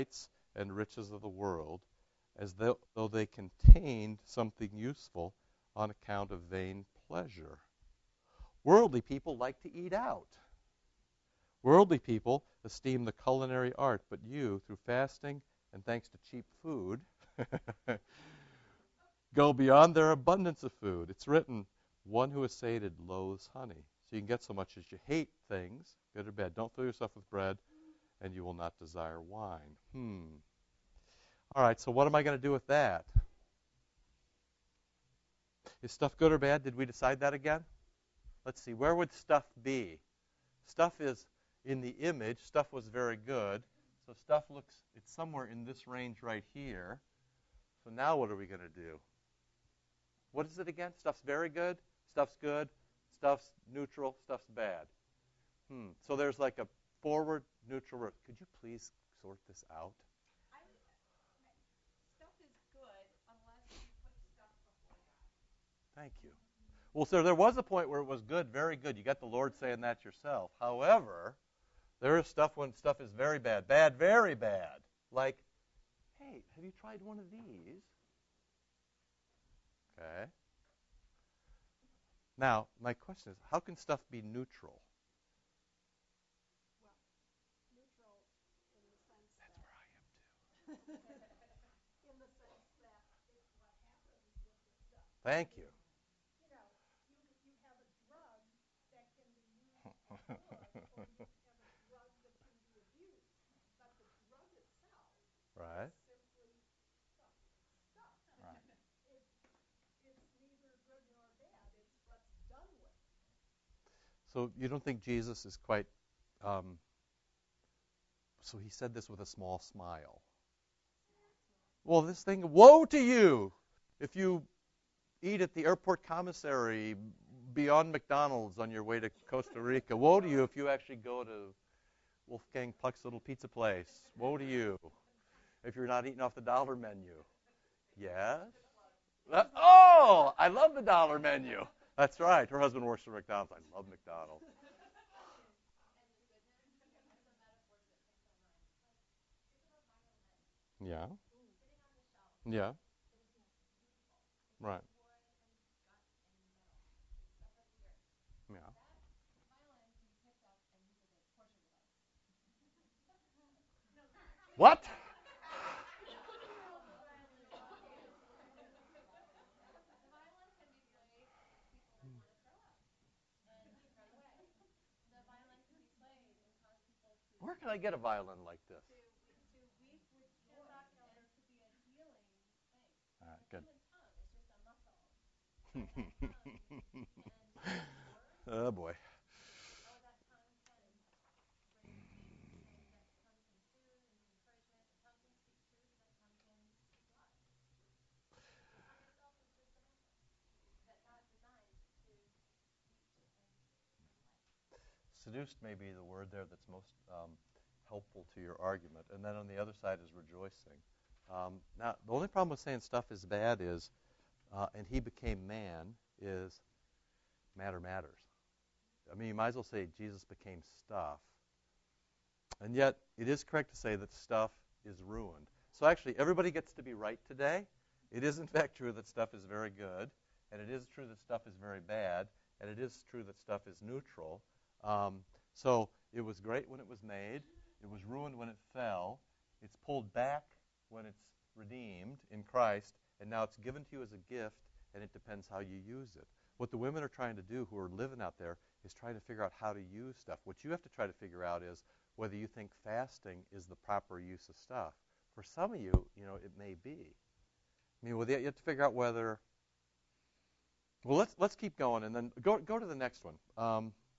delights and riches of the world, as though they contained something useful on account of vain pleasure. Worldly people like to eat out. Worldly people esteem the culinary art, but you, through fasting and thanks to cheap food, go beyond their abundance of food. It's written, one who is sated loathes honey. So you can get so much as you hate things, good or bad. Don't fill yourself with bread, and you will not desire wine. All right, so what am I going to do with that? Is stuff good or bad? Did we decide that again? Let's see, where would stuff be? Stuff is in the image. Stuff was very good. So stuff looks, it's somewhere in this range right here. So now what are we going to do? What is it again? Stuff's very good. Stuff's good. Stuff's neutral. Stuff's bad. So there's like a forward, neutral. Could you please sort this out? Stuff is good unless you put stuff before God. Thank you. Well, sir, there was a point where it was good, very good. You got the Lord saying that yourself. However, there is stuff when stuff is very bad. Bad, very bad. Like, hey, have you tried one of these? Okay. Now, my question is, how can stuff be neutral? Well, neutral in the sense that... That's where I am, too. In the sense that it's what happens with the stuff. Thank you. Right. Right. It's neither good nor bad. It's what's done with. So you don't think Jesus is quite... so he said this with a small smile. Well, this thing, woe to you if you eat at the airport commissary beyond McDonald's on your way to Costa Rica. Woe to you if you actually go to Wolfgang Puck's little pizza place. Woe to you if you're not eating off the dollar menu. Yes? Oh, I love the dollar menu. That's right. Her husband works for McDonald's. I love McDonald's. Yeah. Yeah. Right. Yeah. What? Where can I get a violin like this? Good. Oh, boy. Seduced may be the word there that's most helpful to your argument. And then on the other side is rejoicing. Now, the only problem with saying stuff is bad is, and he became man, is matter matters. I mean, you might as well say Jesus became stuff. And yet, it is correct to say that stuff is ruined. So actually, everybody gets to be right today. It is, in fact, true that stuff is very good. And it is true that stuff is very bad. And it is true that stuff is neutral. So it was great when it was made. It was ruined when it fell. It's pulled back when it's redeemed in Christ. And now it's given to you as a gift, and it depends how you use it. What the women are trying to do who are living out there is trying to figure out how to use stuff. What you have to try to figure out is whether you think fasting is the proper use of stuff. For some of you, you know, it may be. I mean, you have to figure out whether... Well, let's keep going, and then go to the next one.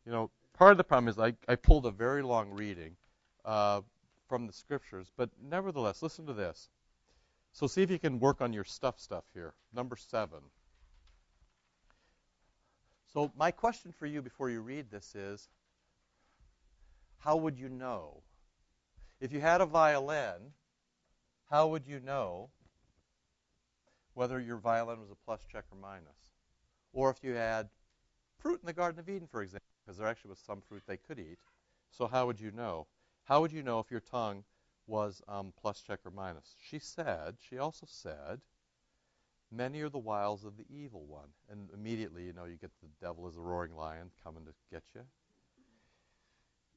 You know, part of the problem is I pulled a very long reading from the Scriptures, but nevertheless, listen to this. So see if you can work on your stuff here. Number 7. So my question for you before you read this is, how would you know? If you had a violin, how would you know whether your violin was a plus, check, or minus? Or if you had fruit in the Garden of Eden, for example, because there actually was some fruit they could eat. So how would you know? How would you know if your tongue was plus, check, or minus. She also said, many are the wiles of the evil one. And immediately, you get the devil as a roaring lion coming to get you.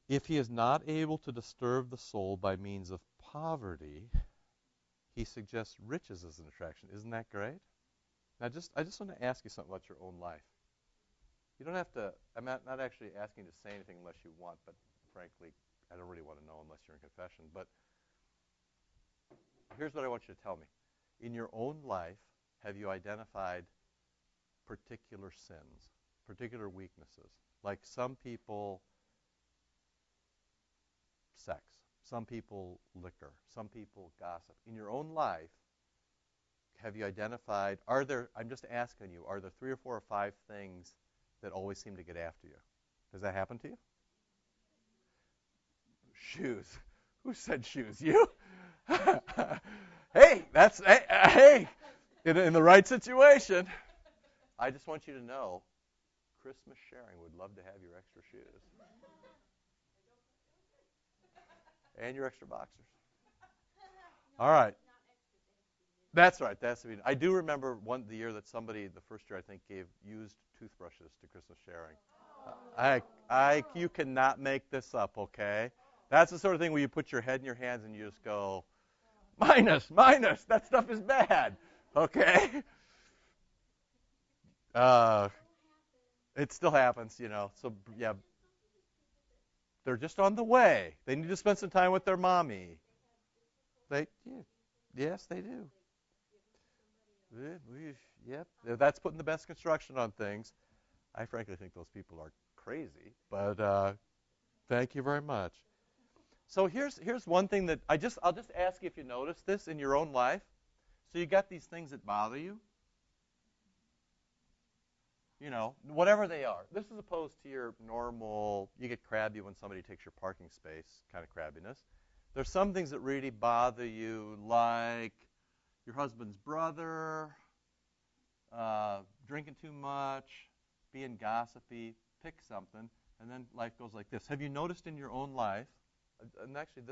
If he is not able to disturb the soul by means of poverty, he suggests riches as an attraction. Isn't that great? Now, I just want to ask you something about your own life. You don't have to, I'm not actually asking you to say anything unless you want, but frankly, I don't really want to know unless you're in confession. But here's what I want you to tell me. In your own life, have you identified particular sins, particular weaknesses? Like some people, sex. Some people, liquor. Some people, gossip. In your own life, have you identified, I'm just asking you, are there 3 or 4 or 5 things that always seem to get after you? Does that happen to you? Shoes. Who said shoes? You? Hey, hey, in the right situation. I just want you to know, Christmas Sharing would love to have your extra shoes. And your extra boxers. All right. That's right. I do remember the year that somebody, the first year I think, gave used toothbrushes to Christmas Sharing. You cannot make this up, okay? That's the sort of thing where you put your head in your hands and you just go, minus, that stuff is bad, okay? It still happens, so yeah. They're just on the way. They need to spend some time with their mommy. Yes, they do. Yep, that's putting the best construction on things. I frankly think those people are crazy, but thank you very much. So here's one thing that I'll just ask you if you notice this in your own life. So you got these things that bother you. Whatever they are. This is opposed to your normal, you get crabby when somebody takes your parking space kind of crabbiness. There's some things that really bother you, like your husband's brother, drinking too much, being gossipy, pick something, and then life goes like this. Have you noticed in your own life, and actually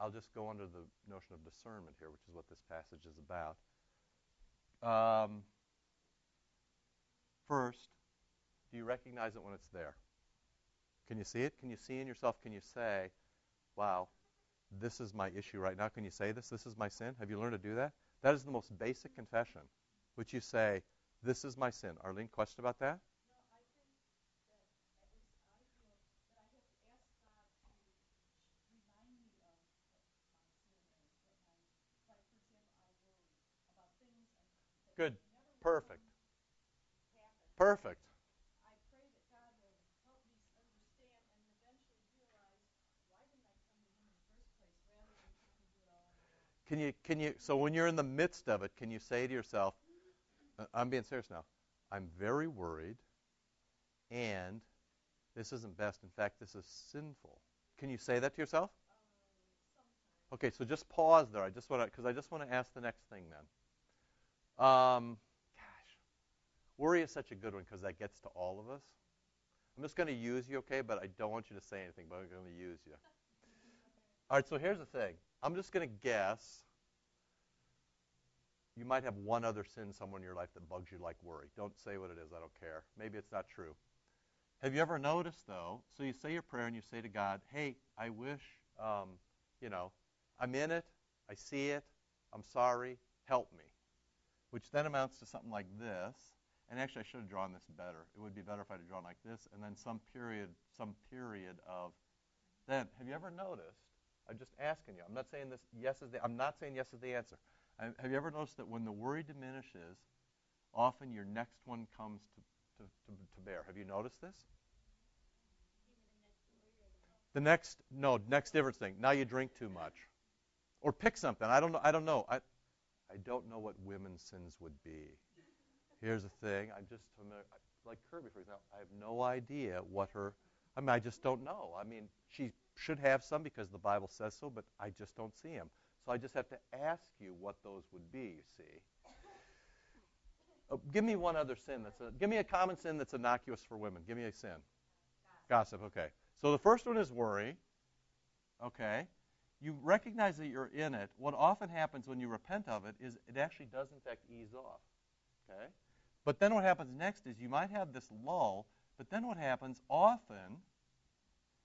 I'll just go under the notion of discernment here, which is what this passage is about. First, do you recognize it when it's there? Can you see it? Can you see in yourself? Can you say, wow, this is my issue right now? Can you say this? This is my sin? Have you learned to do that? That is the most basic confession, which you say, this is my sin. Arlene, question about that? No, I think that at least I feel that I have to ask God to remind me of my sin. Like, for example, I worry about things. Good. Perfect. Perfect. I pray that God will help me understand and eventually realize why didn't I come to Him in the first place rather than trying to do it all on my own. So when you're in the midst of it, can you say to yourself, I'm being serious now, I'm very worried and this isn't best. In fact, this is sinful. Can you say that to yourself? Okay, so just pause there. I just want to ask the next thing then. Worry is such a good one because that gets to all of us. I'm just going to use you, okay? But I don't want you to say anything, but I'm going to use you. All right, so here's the thing. I'm just going to guess you might have one other sin somewhere in your life that bugs you like worry. Don't say what it is. I don't care. Maybe it's not true. Have you ever noticed, though, so you say your prayer and you say to God, hey, I wish, I'm in it. I see it. I'm sorry. Help me, which then amounts to something like this. And actually, I should have drawn this better. It would be better if I had drawn like this, and then some period of. Then, have you ever noticed? I'm just asking you. I'm not saying this. I'm not saying yes is the answer. Have you ever noticed that when the worry diminishes, often your next one comes to bear? Have you noticed this? Next different thing. Now you drink too much, or pick something. I don't know. I don't know what women's sins would be. Here's the thing, I'm just familiar, like Kirby, for example, I have no idea what her, I just don't know. She should have some because the Bible says so, but I just don't see them. So I just have to ask you what those would be, you see. Give me one other sin. Give me a common sin that's innocuous for women. Give me a sin. Gossip, okay. So the first one is worry. okay? You recognize that you're in it. What often happens when you repent of it is it actually does, in fact, ease off, okay? But then what happens next is you might have this lull, but then what happens often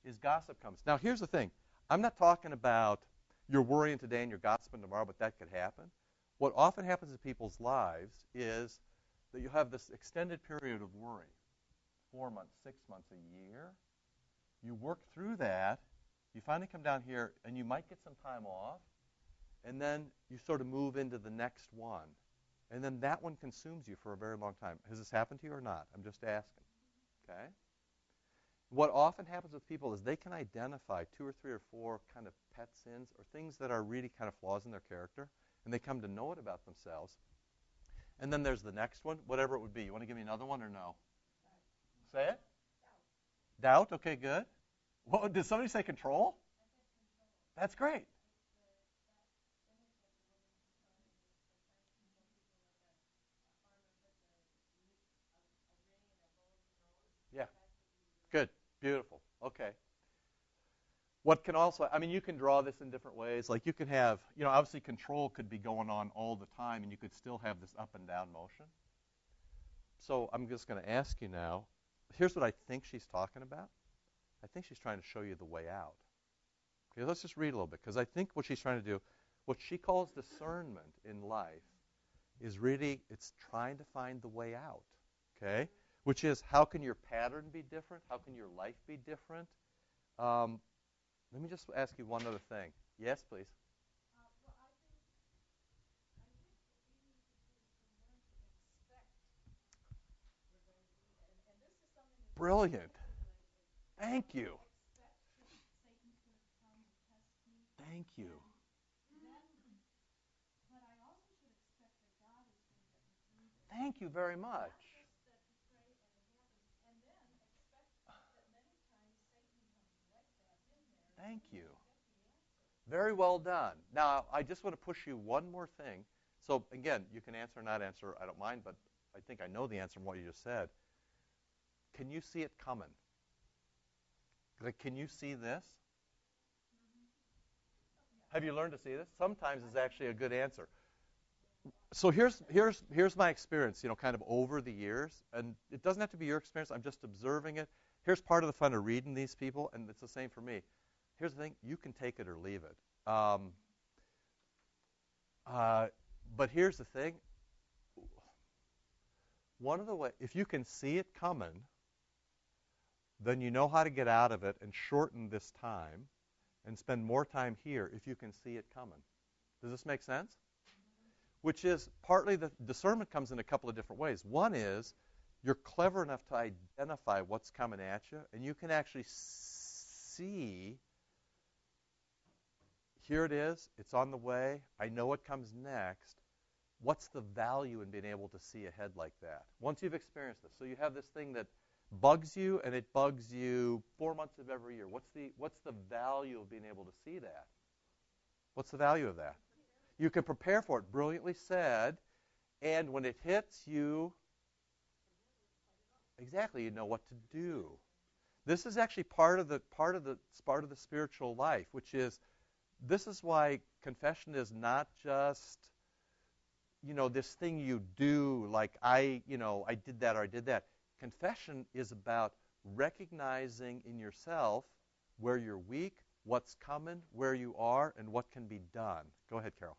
is gossip comes. Now, here's the thing. I'm not talking about you're worrying today and you're gossiping tomorrow, but that could happen. What often happens in people's lives is that you have this extended period of worry, 4 months, 6 months, a year. You work through that. You finally come down here, and you might get some time off, and then you sort of move into the next one. And then that one consumes you for a very long time. Has this happened to you or not? I'm just asking, okay? What often happens with people is they can identify 2 or 3 or 4 kind of pet sins or things that are really kind of flaws in their character, and they come to know it about themselves. And then there's the next one, whatever it would be. You want to give me another one or no? Say it? Doubt. Doubt? Okay, good. What, did somebody say control? That's great. Yeah. Good. Beautiful. Okay. What can also, I mean, you can draw this in different ways. Like you can have, you know, obviously control could be going on all the time, and you could still have this up and down motion. So I'm just going to ask you now, here's what I think she's talking about. I think she's trying to show you the way out. Okay, let's just read a little bit, because I think what she's trying to do, what she calls discernment in life, is really it's trying to find the way out, okay? Which is, how can your pattern be different? How can your life be different? Let me just ask you one other thing. Yes, please. Brilliant. Thank you. Thank you. Thank you very much. Thank you. Very well done. Now, I just want to push you one more thing. So, again, you can answer or not answer. I don't mind, but I think I know the answer from what you just said. Can you see it coming? Like, can you see this? Have you learned to see this? Sometimes it's actually a good answer. So here's my experience, you know, kind of over the years. And it doesn't have to be your experience. I'm just observing it. Here's part of the fun of reading these people, and it's the same for me. Here's the thing. You can take it or leave it. But here's the thing. One of the ways, if you can see it coming, then you know how to get out of it and shorten this time and spend more time here if you can see it coming. Does this make sense? Which is partly the discernment comes in a couple of different ways. One is you're clever enough to identify what's coming at you, and you can actually see, here it is, it's on the way, I know what comes next. What's the value in being able to see ahead like that? Once you've experienced this, so you have this thing that bugs you, and it bugs you 4 months of every year. What's the value of being able to see that? What's the value of that? You can prepare for it, brilliantly said, and when it hits you, exactly, you know what to do. This is actually part of the spiritual life, which is, this is why confession is not just, you know, this thing you do, like I did that or I did that. Confession is about recognizing in yourself where you're weak, what's coming, where you are, and what can be done. Go ahead, Carol.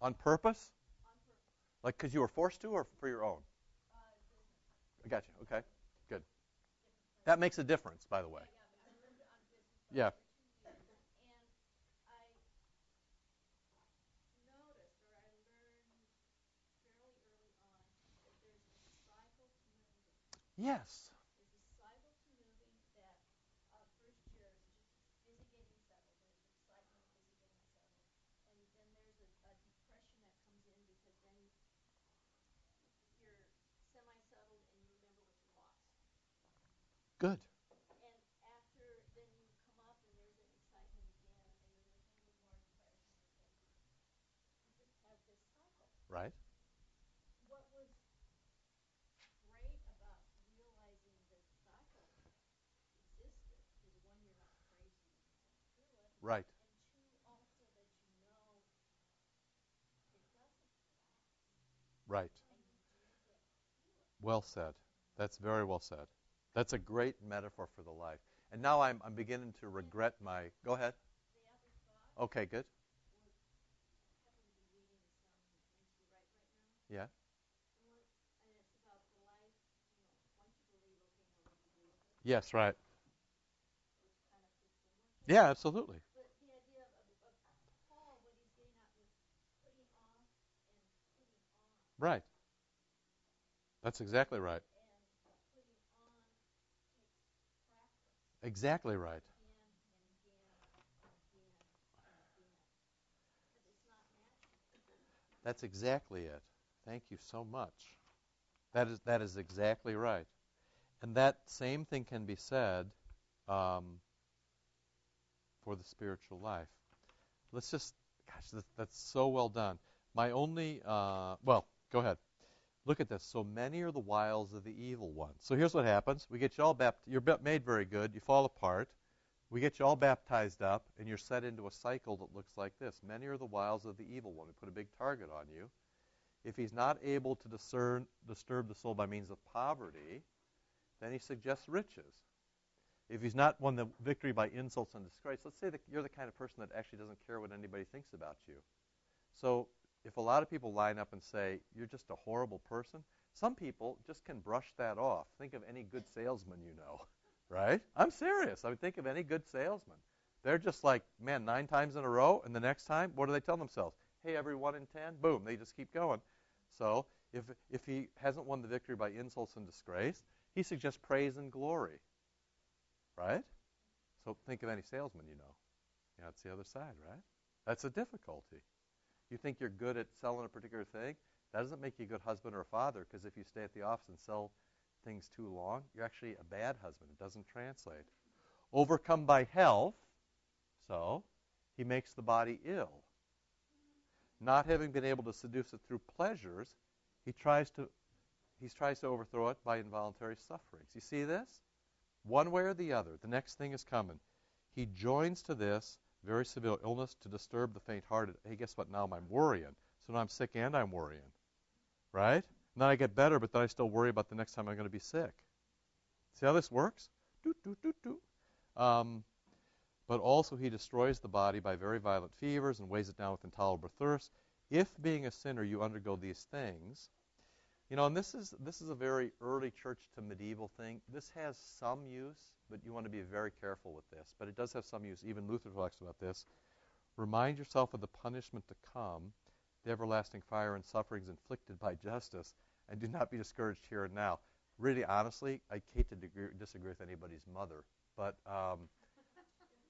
On purpose? On purpose. Like because you were forced to or for your own? I got you. Okay. That makes a difference, by the way. Yeah. Yes. Good. And after, then you come up and there's an excitement again, and you're looking more Right. What was great about realizing that cycle existed is one, you're not crazy through it. Right. And two, also that you know it doesn't last. Right. And you do get through it. Well said. That's very well said. That's a great metaphor for the life. And now I'm beginning to regret my... Go ahead. The other thought. Okay, good. Yeah. And it's about the life, you know, once you believe, okay, well, you believe it. Yes, right. Which kind of fits in with it. Yeah, absolutely. But the idea of Paul, what he's getting at was putting off and putting on. Right. That's exactly right. And putting on takes practice. Exactly right. And again. Because it's not natural. That's exactly it. Thank you so much. That is exactly right. And that same thing can be said for the spiritual life. Let's just, gosh, that's so well done. My only, go ahead. Look at this. So many are the wiles of the evil one. So here's what happens. We get you all baptized. You're made very good. You fall apart. We get you all baptized up, and you're set into a cycle that looks like this. Many are the wiles of the evil one. We put a big target on you. If he's not able to disturb the soul by means of poverty, then he suggests riches. If he's not won the victory by insults and disgrace, let's say that you're the kind of person that actually doesn't care what anybody thinks about you. So if a lot of people line up and say, you're just a horrible person, some people just can brush that off. Think of any good salesman you know, right? I'm serious. I mean, think of any good salesman. They're just like, man, 9 times in a row, and the next time, what do they tell themselves? Hey, every 1 in 10, boom, they just keep going. So if he hasn't won the victory by insults and disgrace, he suggests praise and glory, right? So think of any salesman you know. Yeah, it's the other side, right? That's a difficulty. You think you're good at selling a particular thing. That doesn't make you a good husband or a father, because if you stay at the office and sell things too long, you're actually a bad husband. It doesn't translate. Overcome by health, so he makes the body ill. Not having been able to seduce it through pleasures, he tries to overthrow it by involuntary sufferings. You see this? One way or the other, the next thing is coming. He joins to this very severe illness to disturb the faint-hearted. Hey, guess what? Now I'm worrying. So now I'm sick and I'm worrying, right? And then I get better, but then I still worry about the next time I'm going to be sick. See how this works? Do do do do. But also he destroys the body by very violent fevers and weighs it down with intolerable thirst. If being a sinner you undergo these things, you know, and this is a very early church to medieval thing. This has some use, but you want to be very careful with this. But it does have some use. Even Luther talks about this. Remind yourself of the punishment to come, the everlasting fire and sufferings inflicted by justice, and do not be discouraged here and now. Really, honestly, I hate to disagree with anybody's mother, but...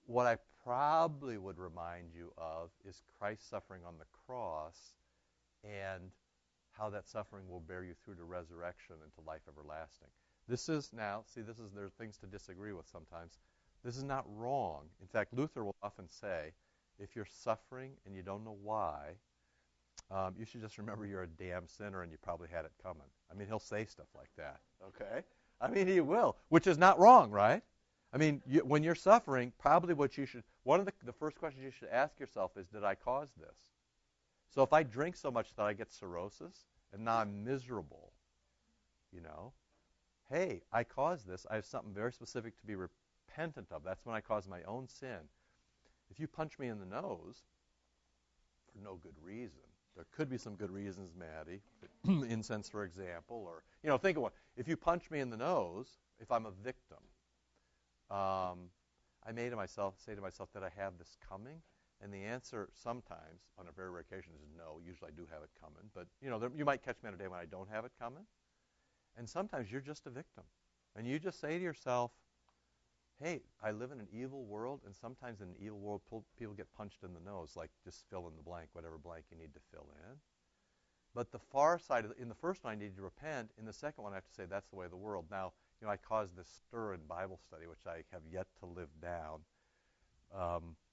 what I probably would remind you of is Christ's suffering on the cross and how that suffering will bear you through to resurrection and to life everlasting. There are things to disagree with sometimes. This is not wrong. In fact, Luther will often say, if you're suffering and you don't know why, you should just remember you're a damn sinner and you probably had it coming. I mean, he'll say stuff like that, okay? I mean, he will, which is not wrong, right? I mean, when you're suffering, probably what you should... One of the first questions you should ask yourself is, did I cause this? So if I drink so much that I get cirrhosis, and now I'm miserable, you know, hey, I caused this. I have something very specific to be repentant of. That's when I caused my own sin. If you punch me in the nose, for no good reason... There could be some good reasons, Maddie. Incense, for example, or... You know, think of one. If you punch me in the nose, if I'm a victim... I say to myself, did I have this coming? And the answer sometimes, on a very rare occasion, is no. Usually I do have it coming. But, you know, you might catch me on a day when I don't have it coming. And sometimes you're just a victim. And you just say to yourself, hey, I live in an evil world, and sometimes in an evil world people get punched in the nose, like just fill in the blank, whatever blank you need to fill in. But the far side, in the first one I need to repent. In the second one I have to say, that's the way of the world. Now, you know, I caused this stir in Bible study, which I have yet to live down,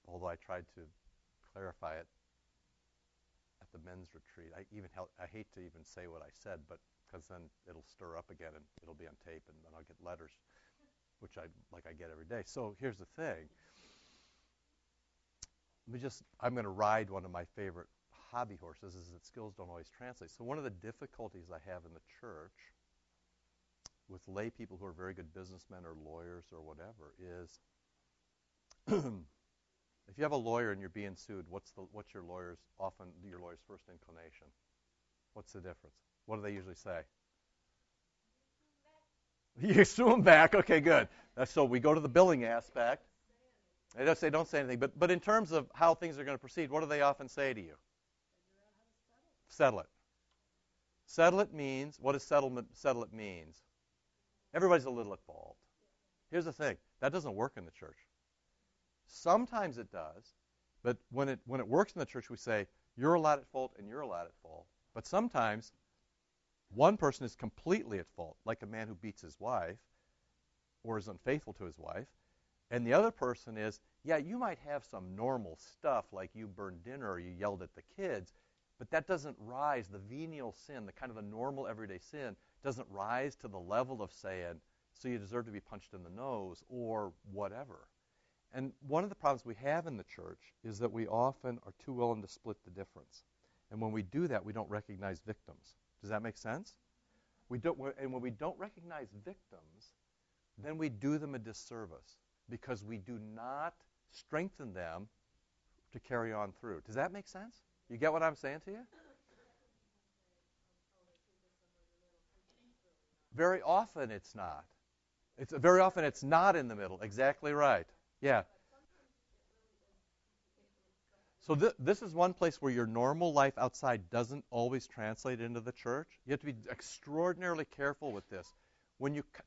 although I tried to clarify it. I at the men's retreat. I hate to even say what I said, but because then it'll stir up again and it'll be on tape, and then I'll get letters, which I get every day. So here's the thing. I'm going to ride one of my favorite hobby horses, is that skills don't always translate. So one of the difficulties I have in the church with lay people who are very good businessmen or lawyers or whatever is, if you have a lawyer and you're being sued, what's your lawyer's first inclination? What's the difference? What do they usually say? You sue them back. Okay, good. So we go to the billing aspect. They don't say anything, but in terms of how things are going to proceed, what do they often say to you? Settle it. Settle it means, what does settle it means? Everybody's a little at fault. Here's the thing, that doesn't work in the church. Sometimes it does, but when it works in the church, we say, you're a lot at fault and you're a lot at fault. But sometimes one person is completely at fault, like a man who beats his wife or is unfaithful to his wife, and the other person is, yeah, you might have some normal stuff, like you burned dinner or you yelled at the kids, but that doesn't rise, the venial sin, the kind of a normal everyday sin, doesn't rise to the level of saying, so you deserve to be punched in the nose or whatever. And one of the problems we have in the church is that we often are too willing to split the difference. And when we do that, we don't recognize victims. Does that make sense? And when we don't recognize victims, then we do them a disservice, because we do not strengthen them to carry on through. Does that make sense? You get what I'm saying to you? Very often it's not. Very often it's not in the middle. Exactly right. Yeah. So this is one place where your normal life outside doesn't always translate into the church. You have to be extraordinarily careful with this.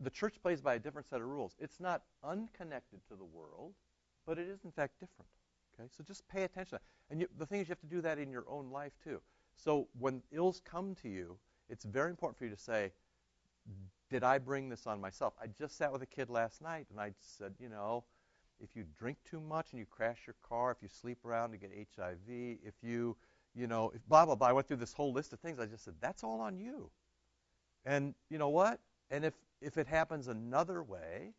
The church plays by a different set of rules. It's not unconnected to the world, but it is in fact different. Okay, so just pay attention. And the thing is, you have to do that in your own life too. So when ills come to you, it's very important for you to say, "Did I bring this on myself?" I just sat with a kid last night, and I said, if you drink too much and you crash your car, if you sleep around to get HIV, if you, if blah blah blah. I went through this whole list of things. I just said, "That's all on you." And you know what? And if it happens another way,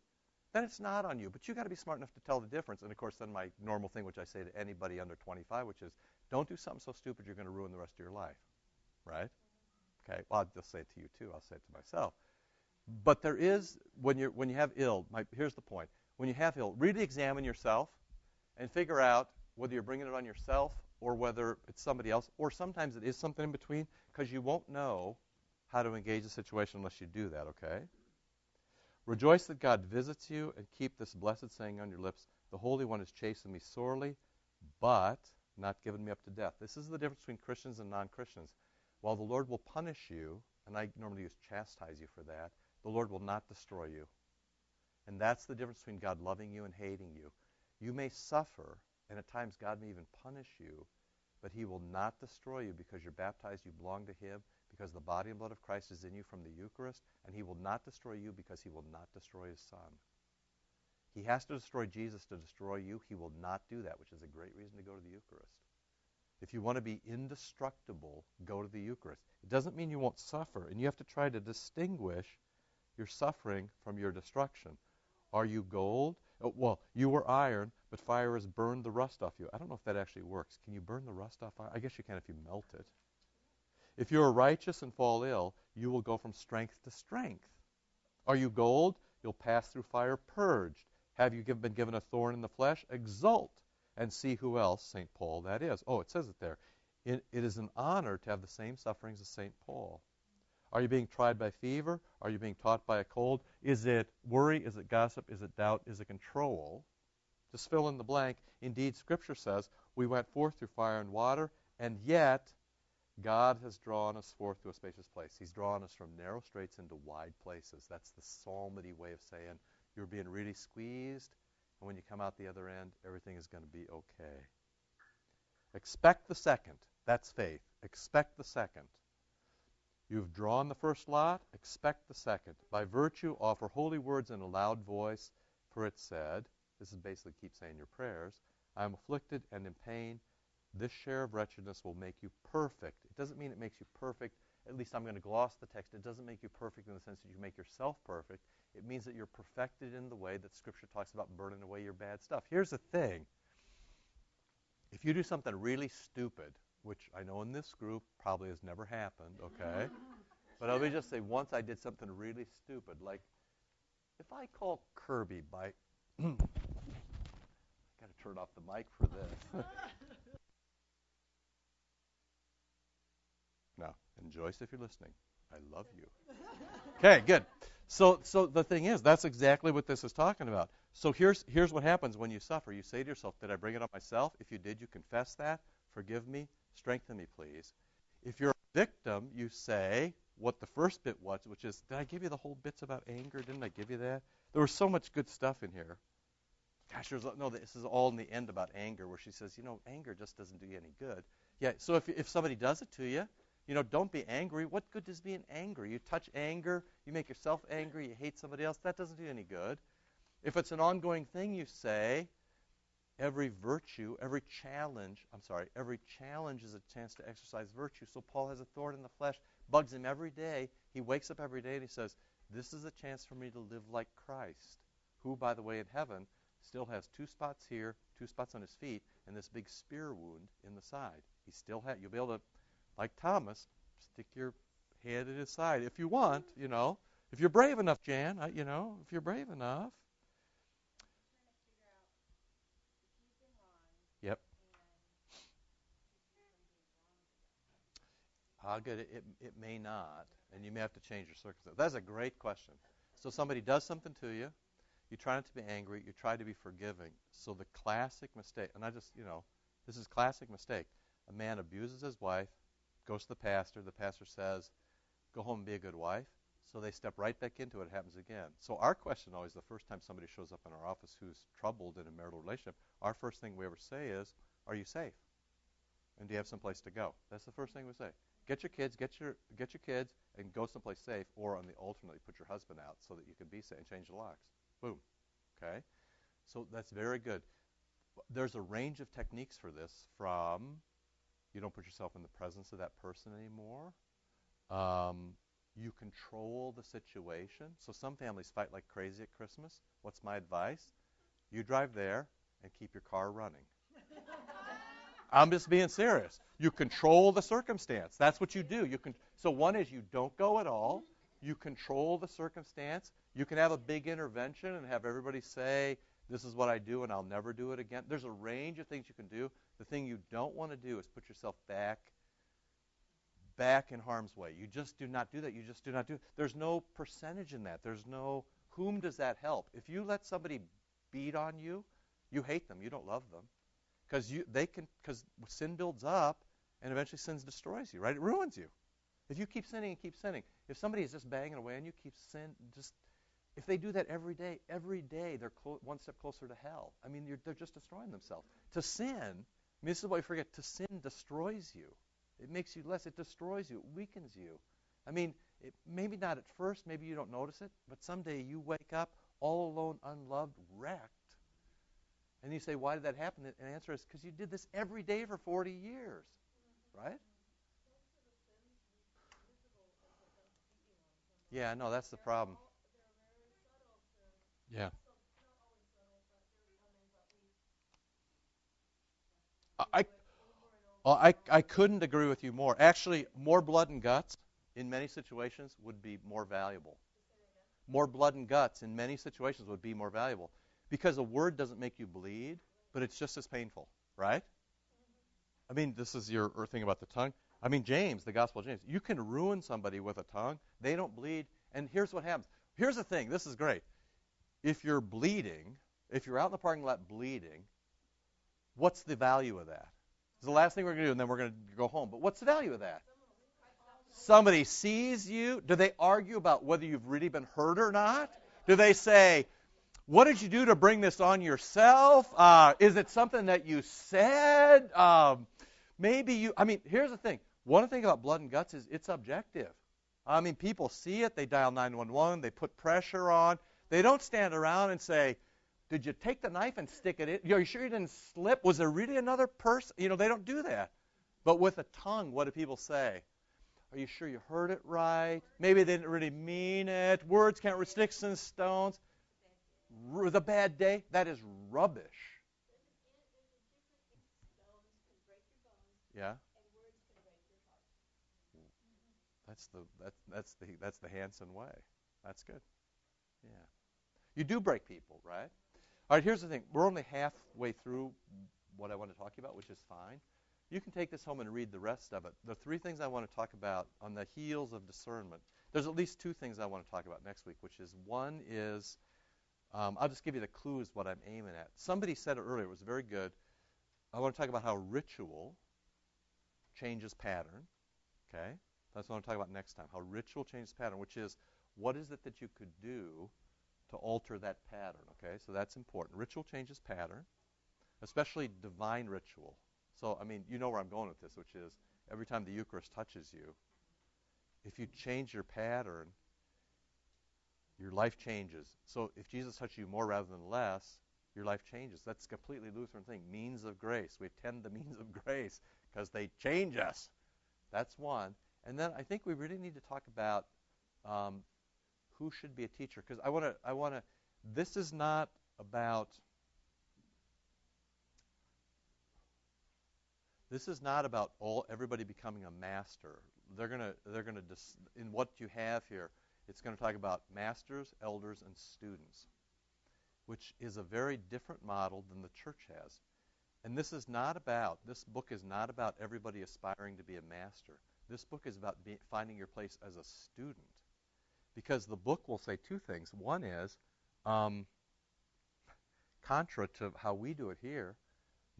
then it's not on you. But you've got to be smart enough to tell the difference. And, of course, then my normal thing, which I say to anybody under 25, which is, don't do something so stupid you're going to ruin the rest of your life. Right? Okay. Well, I'll just say it to you, too. I'll say it to myself. But there is, when you have ill, here's the point. When you have ill, really examine yourself and figure out whether you're bringing it on yourself or whether it's somebody else, or sometimes it is something in between, because you won't know how to engage the situation unless you do that, okay? Rejoice that God visits you, and keep this blessed saying on your lips. The Holy One has chastened me sorely, but not given me up to death. This is the difference between Christians and non-Christians. While the Lord will punish you, and I normally use chastise you for that, the Lord will not destroy you. And that's the difference between God loving you and hating you. You may suffer, and at times God may even punish you, but He will not destroy you, because you're baptized, you belong to Him, because the body and blood of Christ is in you from the Eucharist, and He will not destroy you because He will not destroy His Son. He has to destroy Jesus to destroy you. He will not do that, which is a great reason to go to the Eucharist. If you want to be indestructible, go to the Eucharist. It doesn't mean you won't suffer, and you have to try to distinguish your suffering from your destruction. Are you gold? Oh, well, you were iron, but fire has burned the rust off you. I don't know if that actually works. Can you burn the rust off iron? I guess you can if you melt it. If you are righteous and fall ill, you will go from strength to strength. Are you gold? You'll pass through fire purged. Have you been given a thorn in the flesh? Exult and see who else, St. Paul, that is. Oh, it says it there. It is an honor to have the same sufferings as St. Paul. Are you being tried by fever? Are you being taught by a cold? Is it worry? Is it gossip? Is it doubt? Is it control? Just fill in the blank. Indeed, Scripture says, we went forth through fire and water, and yet God has drawn us forth to a spacious place. He's drawn us from narrow straits into wide places. That's the psalmody way of saying you're being really squeezed, and when you come out the other end, everything is going to be okay. Expect the second. That's faith. Expect the second. You've drawn the first lot. Expect the second. By virtue, offer holy words in a loud voice, for it said, this is basically keep saying your prayers, I am afflicted and in pain, This share of wretchedness will make you perfect. It doesn't mean it makes you perfect. At least I'm going to gloss the text. It doesn't make you perfect in the sense that you make yourself perfect. It means that you're perfected in the way that Scripture talks about burning away your bad stuff. Here's the thing. If you do something really stupid, which I know in this group probably has never happened, okay? But let me just say, once I did something really stupid, like if I call Kirby by... I got to turn off the mic for this. Now, and Joyce, if you're listening, I love you. Okay, good. So the thing is, that's exactly what this is talking about. So here's what happens when you suffer. You say to yourself, did I bring it on myself? If you did, you confess that. Forgive me. Strengthen me, please. If you're a victim, you say what the first bit was, which is, did I give you the whole bits about anger? Didn't I give you that? There was so much good stuff in here. Gosh, this is all in the end about anger, where she says, anger just doesn't do you any good. Yeah, so if somebody does it to you, don't be angry. What good does being angry? You touch anger, you make yourself angry, you hate somebody else. That doesn't do you any good. If it's an ongoing thing, you say, every challenge is a chance to exercise virtue. So Paul has a thorn in the flesh, bugs him every day. He wakes up every day and he says, this is a chance for me to live like Christ, who, by the way, in heaven, still has 2 spots here, 2 spots on his feet, and this big spear wound in the side. He still had. You'll be able to, like Thomas, stick your hand in his side if you want, If you're brave enough, Jan, if you're brave enough. Yep. I'll get it. It may not, and you may have to change your circumstances. That's a great question. So somebody does something to you. You try not to be angry. You try to be forgiving. So the classic mistake, and I just, this is classic mistake. A man abuses his wife, goes to the pastor. The pastor says, go home and be a good wife. So they step right back into it. It happens again. So our question always, the first time somebody shows up in our office who's troubled in a marital relationship, our first thing we ever say is, are you safe? And do you have someplace to go? That's the first thing we say. Get your kids and go someplace safe, or on the alternately, put your husband out so that you can be safe and change the locks. Boom. Okay? So that's very good. There's a range of techniques for this, from you don't put yourself in the presence of that person anymore. You control the situation. So some families fight like crazy at Christmas. What's my advice? You drive there and keep your car running. I'm just being serious. You control the circumstance. That's what you do. So one is you don't go at all. You control the circumstance. You can have a big intervention and have everybody say, this is what I do and I'll never do it again. There's a range of things you can do. The thing you don't want to do is put yourself back in harm's way. You just do not do that. You just do not do it. There's no percentage in that. There's no, whom does that help? If you let somebody beat on you, you hate them. You don't love them. Because sin builds up, and eventually sin destroys you, right? It ruins you. If you keep sinning and keep sinning, if somebody is just banging away and you keep sin, if they do that every day they're one step closer to hell. I mean, they're just destroying themselves. To sin, this is why we forget, to sin destroys you. It makes you less. It destroys you. It weakens you. I mean, maybe not at first. Maybe you don't notice it. But someday you wake up all alone, unloved, wrecked. And you say, why did that happen? And the answer is, because you did this every day for 40 years. Right? Yeah, no, that's the problem. Yeah. I couldn't agree with you more. Actually, more blood and guts in many situations would be more valuable. More blood and guts in many situations would be more valuable. Because a word doesn't make you bleed, but it's just as painful, right? I mean, this is your thing about the tongue. I mean, James, the Gospel of James, you can ruin somebody with a tongue. They don't bleed. And here's what happens. Here's the thing. This is great. If you're out in the parking lot bleeding, what's the value of that? It's the last thing we're going to do, and then we're going to go home. But what's the value of that? Somebody sees you. Do they argue about whether you've really been hurt or not? Do they say, what did you do to bring this on yourself? Is it something that you said? Here's the thing. One thing about blood and guts is it's subjective. I mean, people see it. They dial 911. They put pressure on. They don't stand around and say, Did you take the knife and stick it in? Are you sure you didn't slip? Was there really another person? You know, they don't do that. But with a tongue, what do people say? Are you sure you heard it right? Maybe they didn't really mean it. Words can't reach sticks and stones. It was a bad day. That is rubbish. Yeah. That's the Hanson way. That's good. Yeah. You do break people, right? All right, here's the thing. We're only halfway through what I want to talk about, which is fine. You can take this home and read the rest of it. There are three things I want to talk about on the heels of discernment. There's at least two things I want to talk about next week, which is one is, I'll just give you the clues what I'm aiming at. Somebody said it earlier. It was very good. I want to talk about how ritual changes pattern. Okay? That's what I'm talking about next time, how ritual changes pattern, which is what is it that you could do to alter that pattern, okay? So that's important. Ritual changes pattern, especially divine ritual. So, I mean, you know where I'm going with this, which is every time the Eucharist touches you, if you change your pattern, your life changes. So if Jesus touches you more rather than less, your life changes. That's a completely Lutheran thing, means of grace. We attend the means of grace because they change us. That's one. And then I think we really need to talk about who should be a teacher, because I want to. This is not about. This is not about all everybody becoming a master. They're gonna in what you have here. It's going to talk about masters, elders, and students, which is a very different model than the church has. And this is not about. This book is not about everybody aspiring to be a master. This book is about finding your place as a student. Because the book will say two things. One is, contra to how we do it here,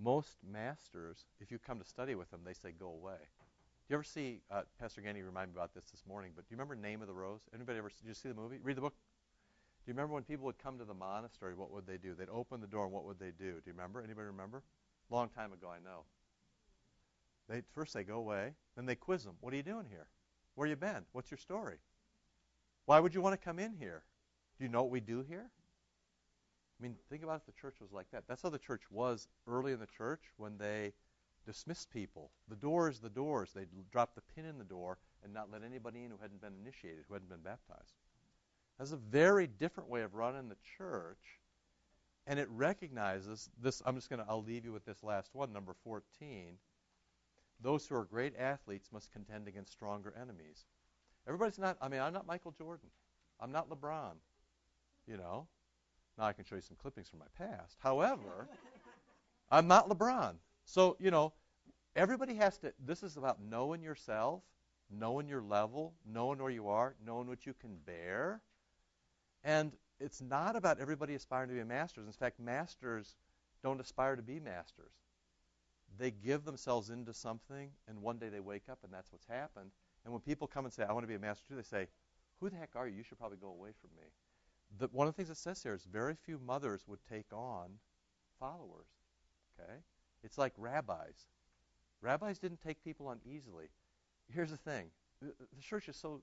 most masters, if you come to study with them, they say, go away. Do you ever see, Pastor Gandy reminded me about this morning, but do you remember Name of the Rose? Anybody ever, did you see the movie? Read the book? Do you remember when people would come to the monastery, what would they do? They'd open the door, and what would they do? Do you remember? Anybody remember? Long time ago, I know. First they go away, then they quiz them. What are you doing here? Where you been? What's your story? Why would you want to come in here? Do you know what we do here? I mean, think about if the church was like that. That's how the church was early in the church when they dismissed people. The door is the doors. They'd drop the pin in the door and not let anybody in who hadn't been initiated, who hadn't been baptized. That's a very different way of running the church, and it recognizes this. I'll leave you with this last one, number 14. Those who are great athletes must contend against stronger enemies. Everybody's not, I mean, I'm not Michael Jordan. I'm not LeBron, you know. Now I can show you some clippings from my past. However, I'm not LeBron. So, you know, everybody has to, this is about knowing yourself, knowing your level, knowing where you are, knowing what you can bear. And it's not about everybody aspiring to be masters. In fact, masters don't aspire to be masters. They give themselves into something, and one day they wake up, and that's what's happened. And when people come and say, I want to be a master too, they say, who the heck are you? You should probably go away from me. One of the things it says here is very few mothers would take on followers. Okay? It's like rabbis. Rabbis didn't take people on easily. Here's the thing. The church is so,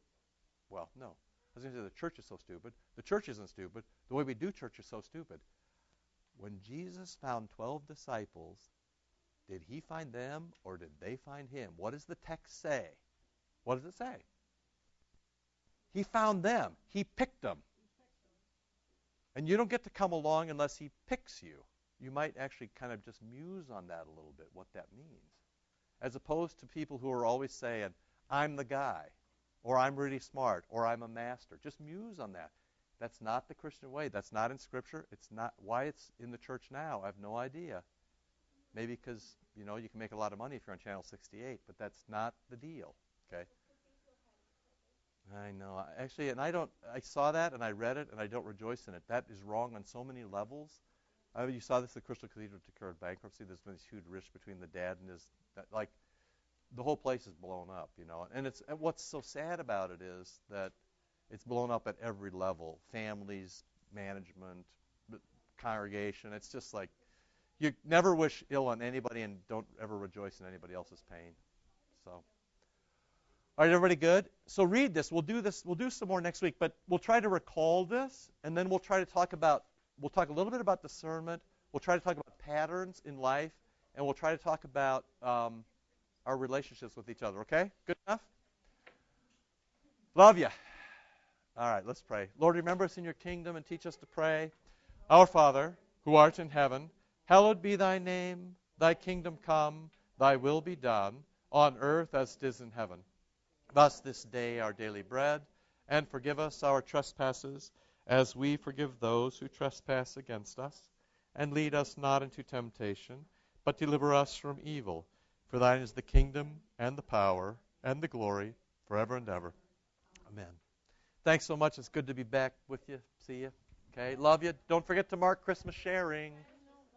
well, no. I was going to say the church is so stupid. The church isn't stupid. The way we do church is so stupid. When Jesus found 12 disciples, did he find them or did they find him? What does the text say? What does it say? He found them. He picked them. And you don't get to come along unless he picks you. You might actually kind of just muse on that a little bit, what that means. As opposed to people who are always saying, I'm the guy, or I'm really smart, or I'm a master. Just muse on that. That's not the Christian way. That's not in Scripture. It's not why it's in the church now. I have no idea. Maybe because, you know, you can make a lot of money if you're on Channel 68, but that's not the deal. Okay. I know. Actually, and I don't. I saw that, and I read it, and I don't rejoice in it. That is wrong on so many levels. You saw this at the Crystal Cathedral declared bankruptcy. There's been this huge rift between the dad and his. Like, the whole place is blown up, you know. And it's what's so sad about it is that it's blown up at every level: families, management, congregation. It's just like you never wish ill on anybody, and don't ever rejoice in anybody else's pain. So. All right, everybody good? So read this. We'll do some more next week, but we'll try to recall this, and then we'll try to talk about We'll talk a little bit about discernment. We'll try to talk about patterns in life, and we'll try to talk about our relationships with each other. Okay? Good enough? Love you. All right, let's pray. Lord, remember us in your kingdom and teach us to pray. Our Father, who art in heaven, hallowed be thy name. Thy kingdom come, thy will be done, on earth as it is in heaven. Give us this day our daily bread, and forgive us our trespasses, as we forgive those who trespass against us. And lead us not into temptation, but deliver us from evil. For thine is the kingdom, and the power, and the glory, forever and ever. Amen. Thanks so much. It's good to be back with you. See you. Okay, love you. Don't forget to mark Christmas sharing.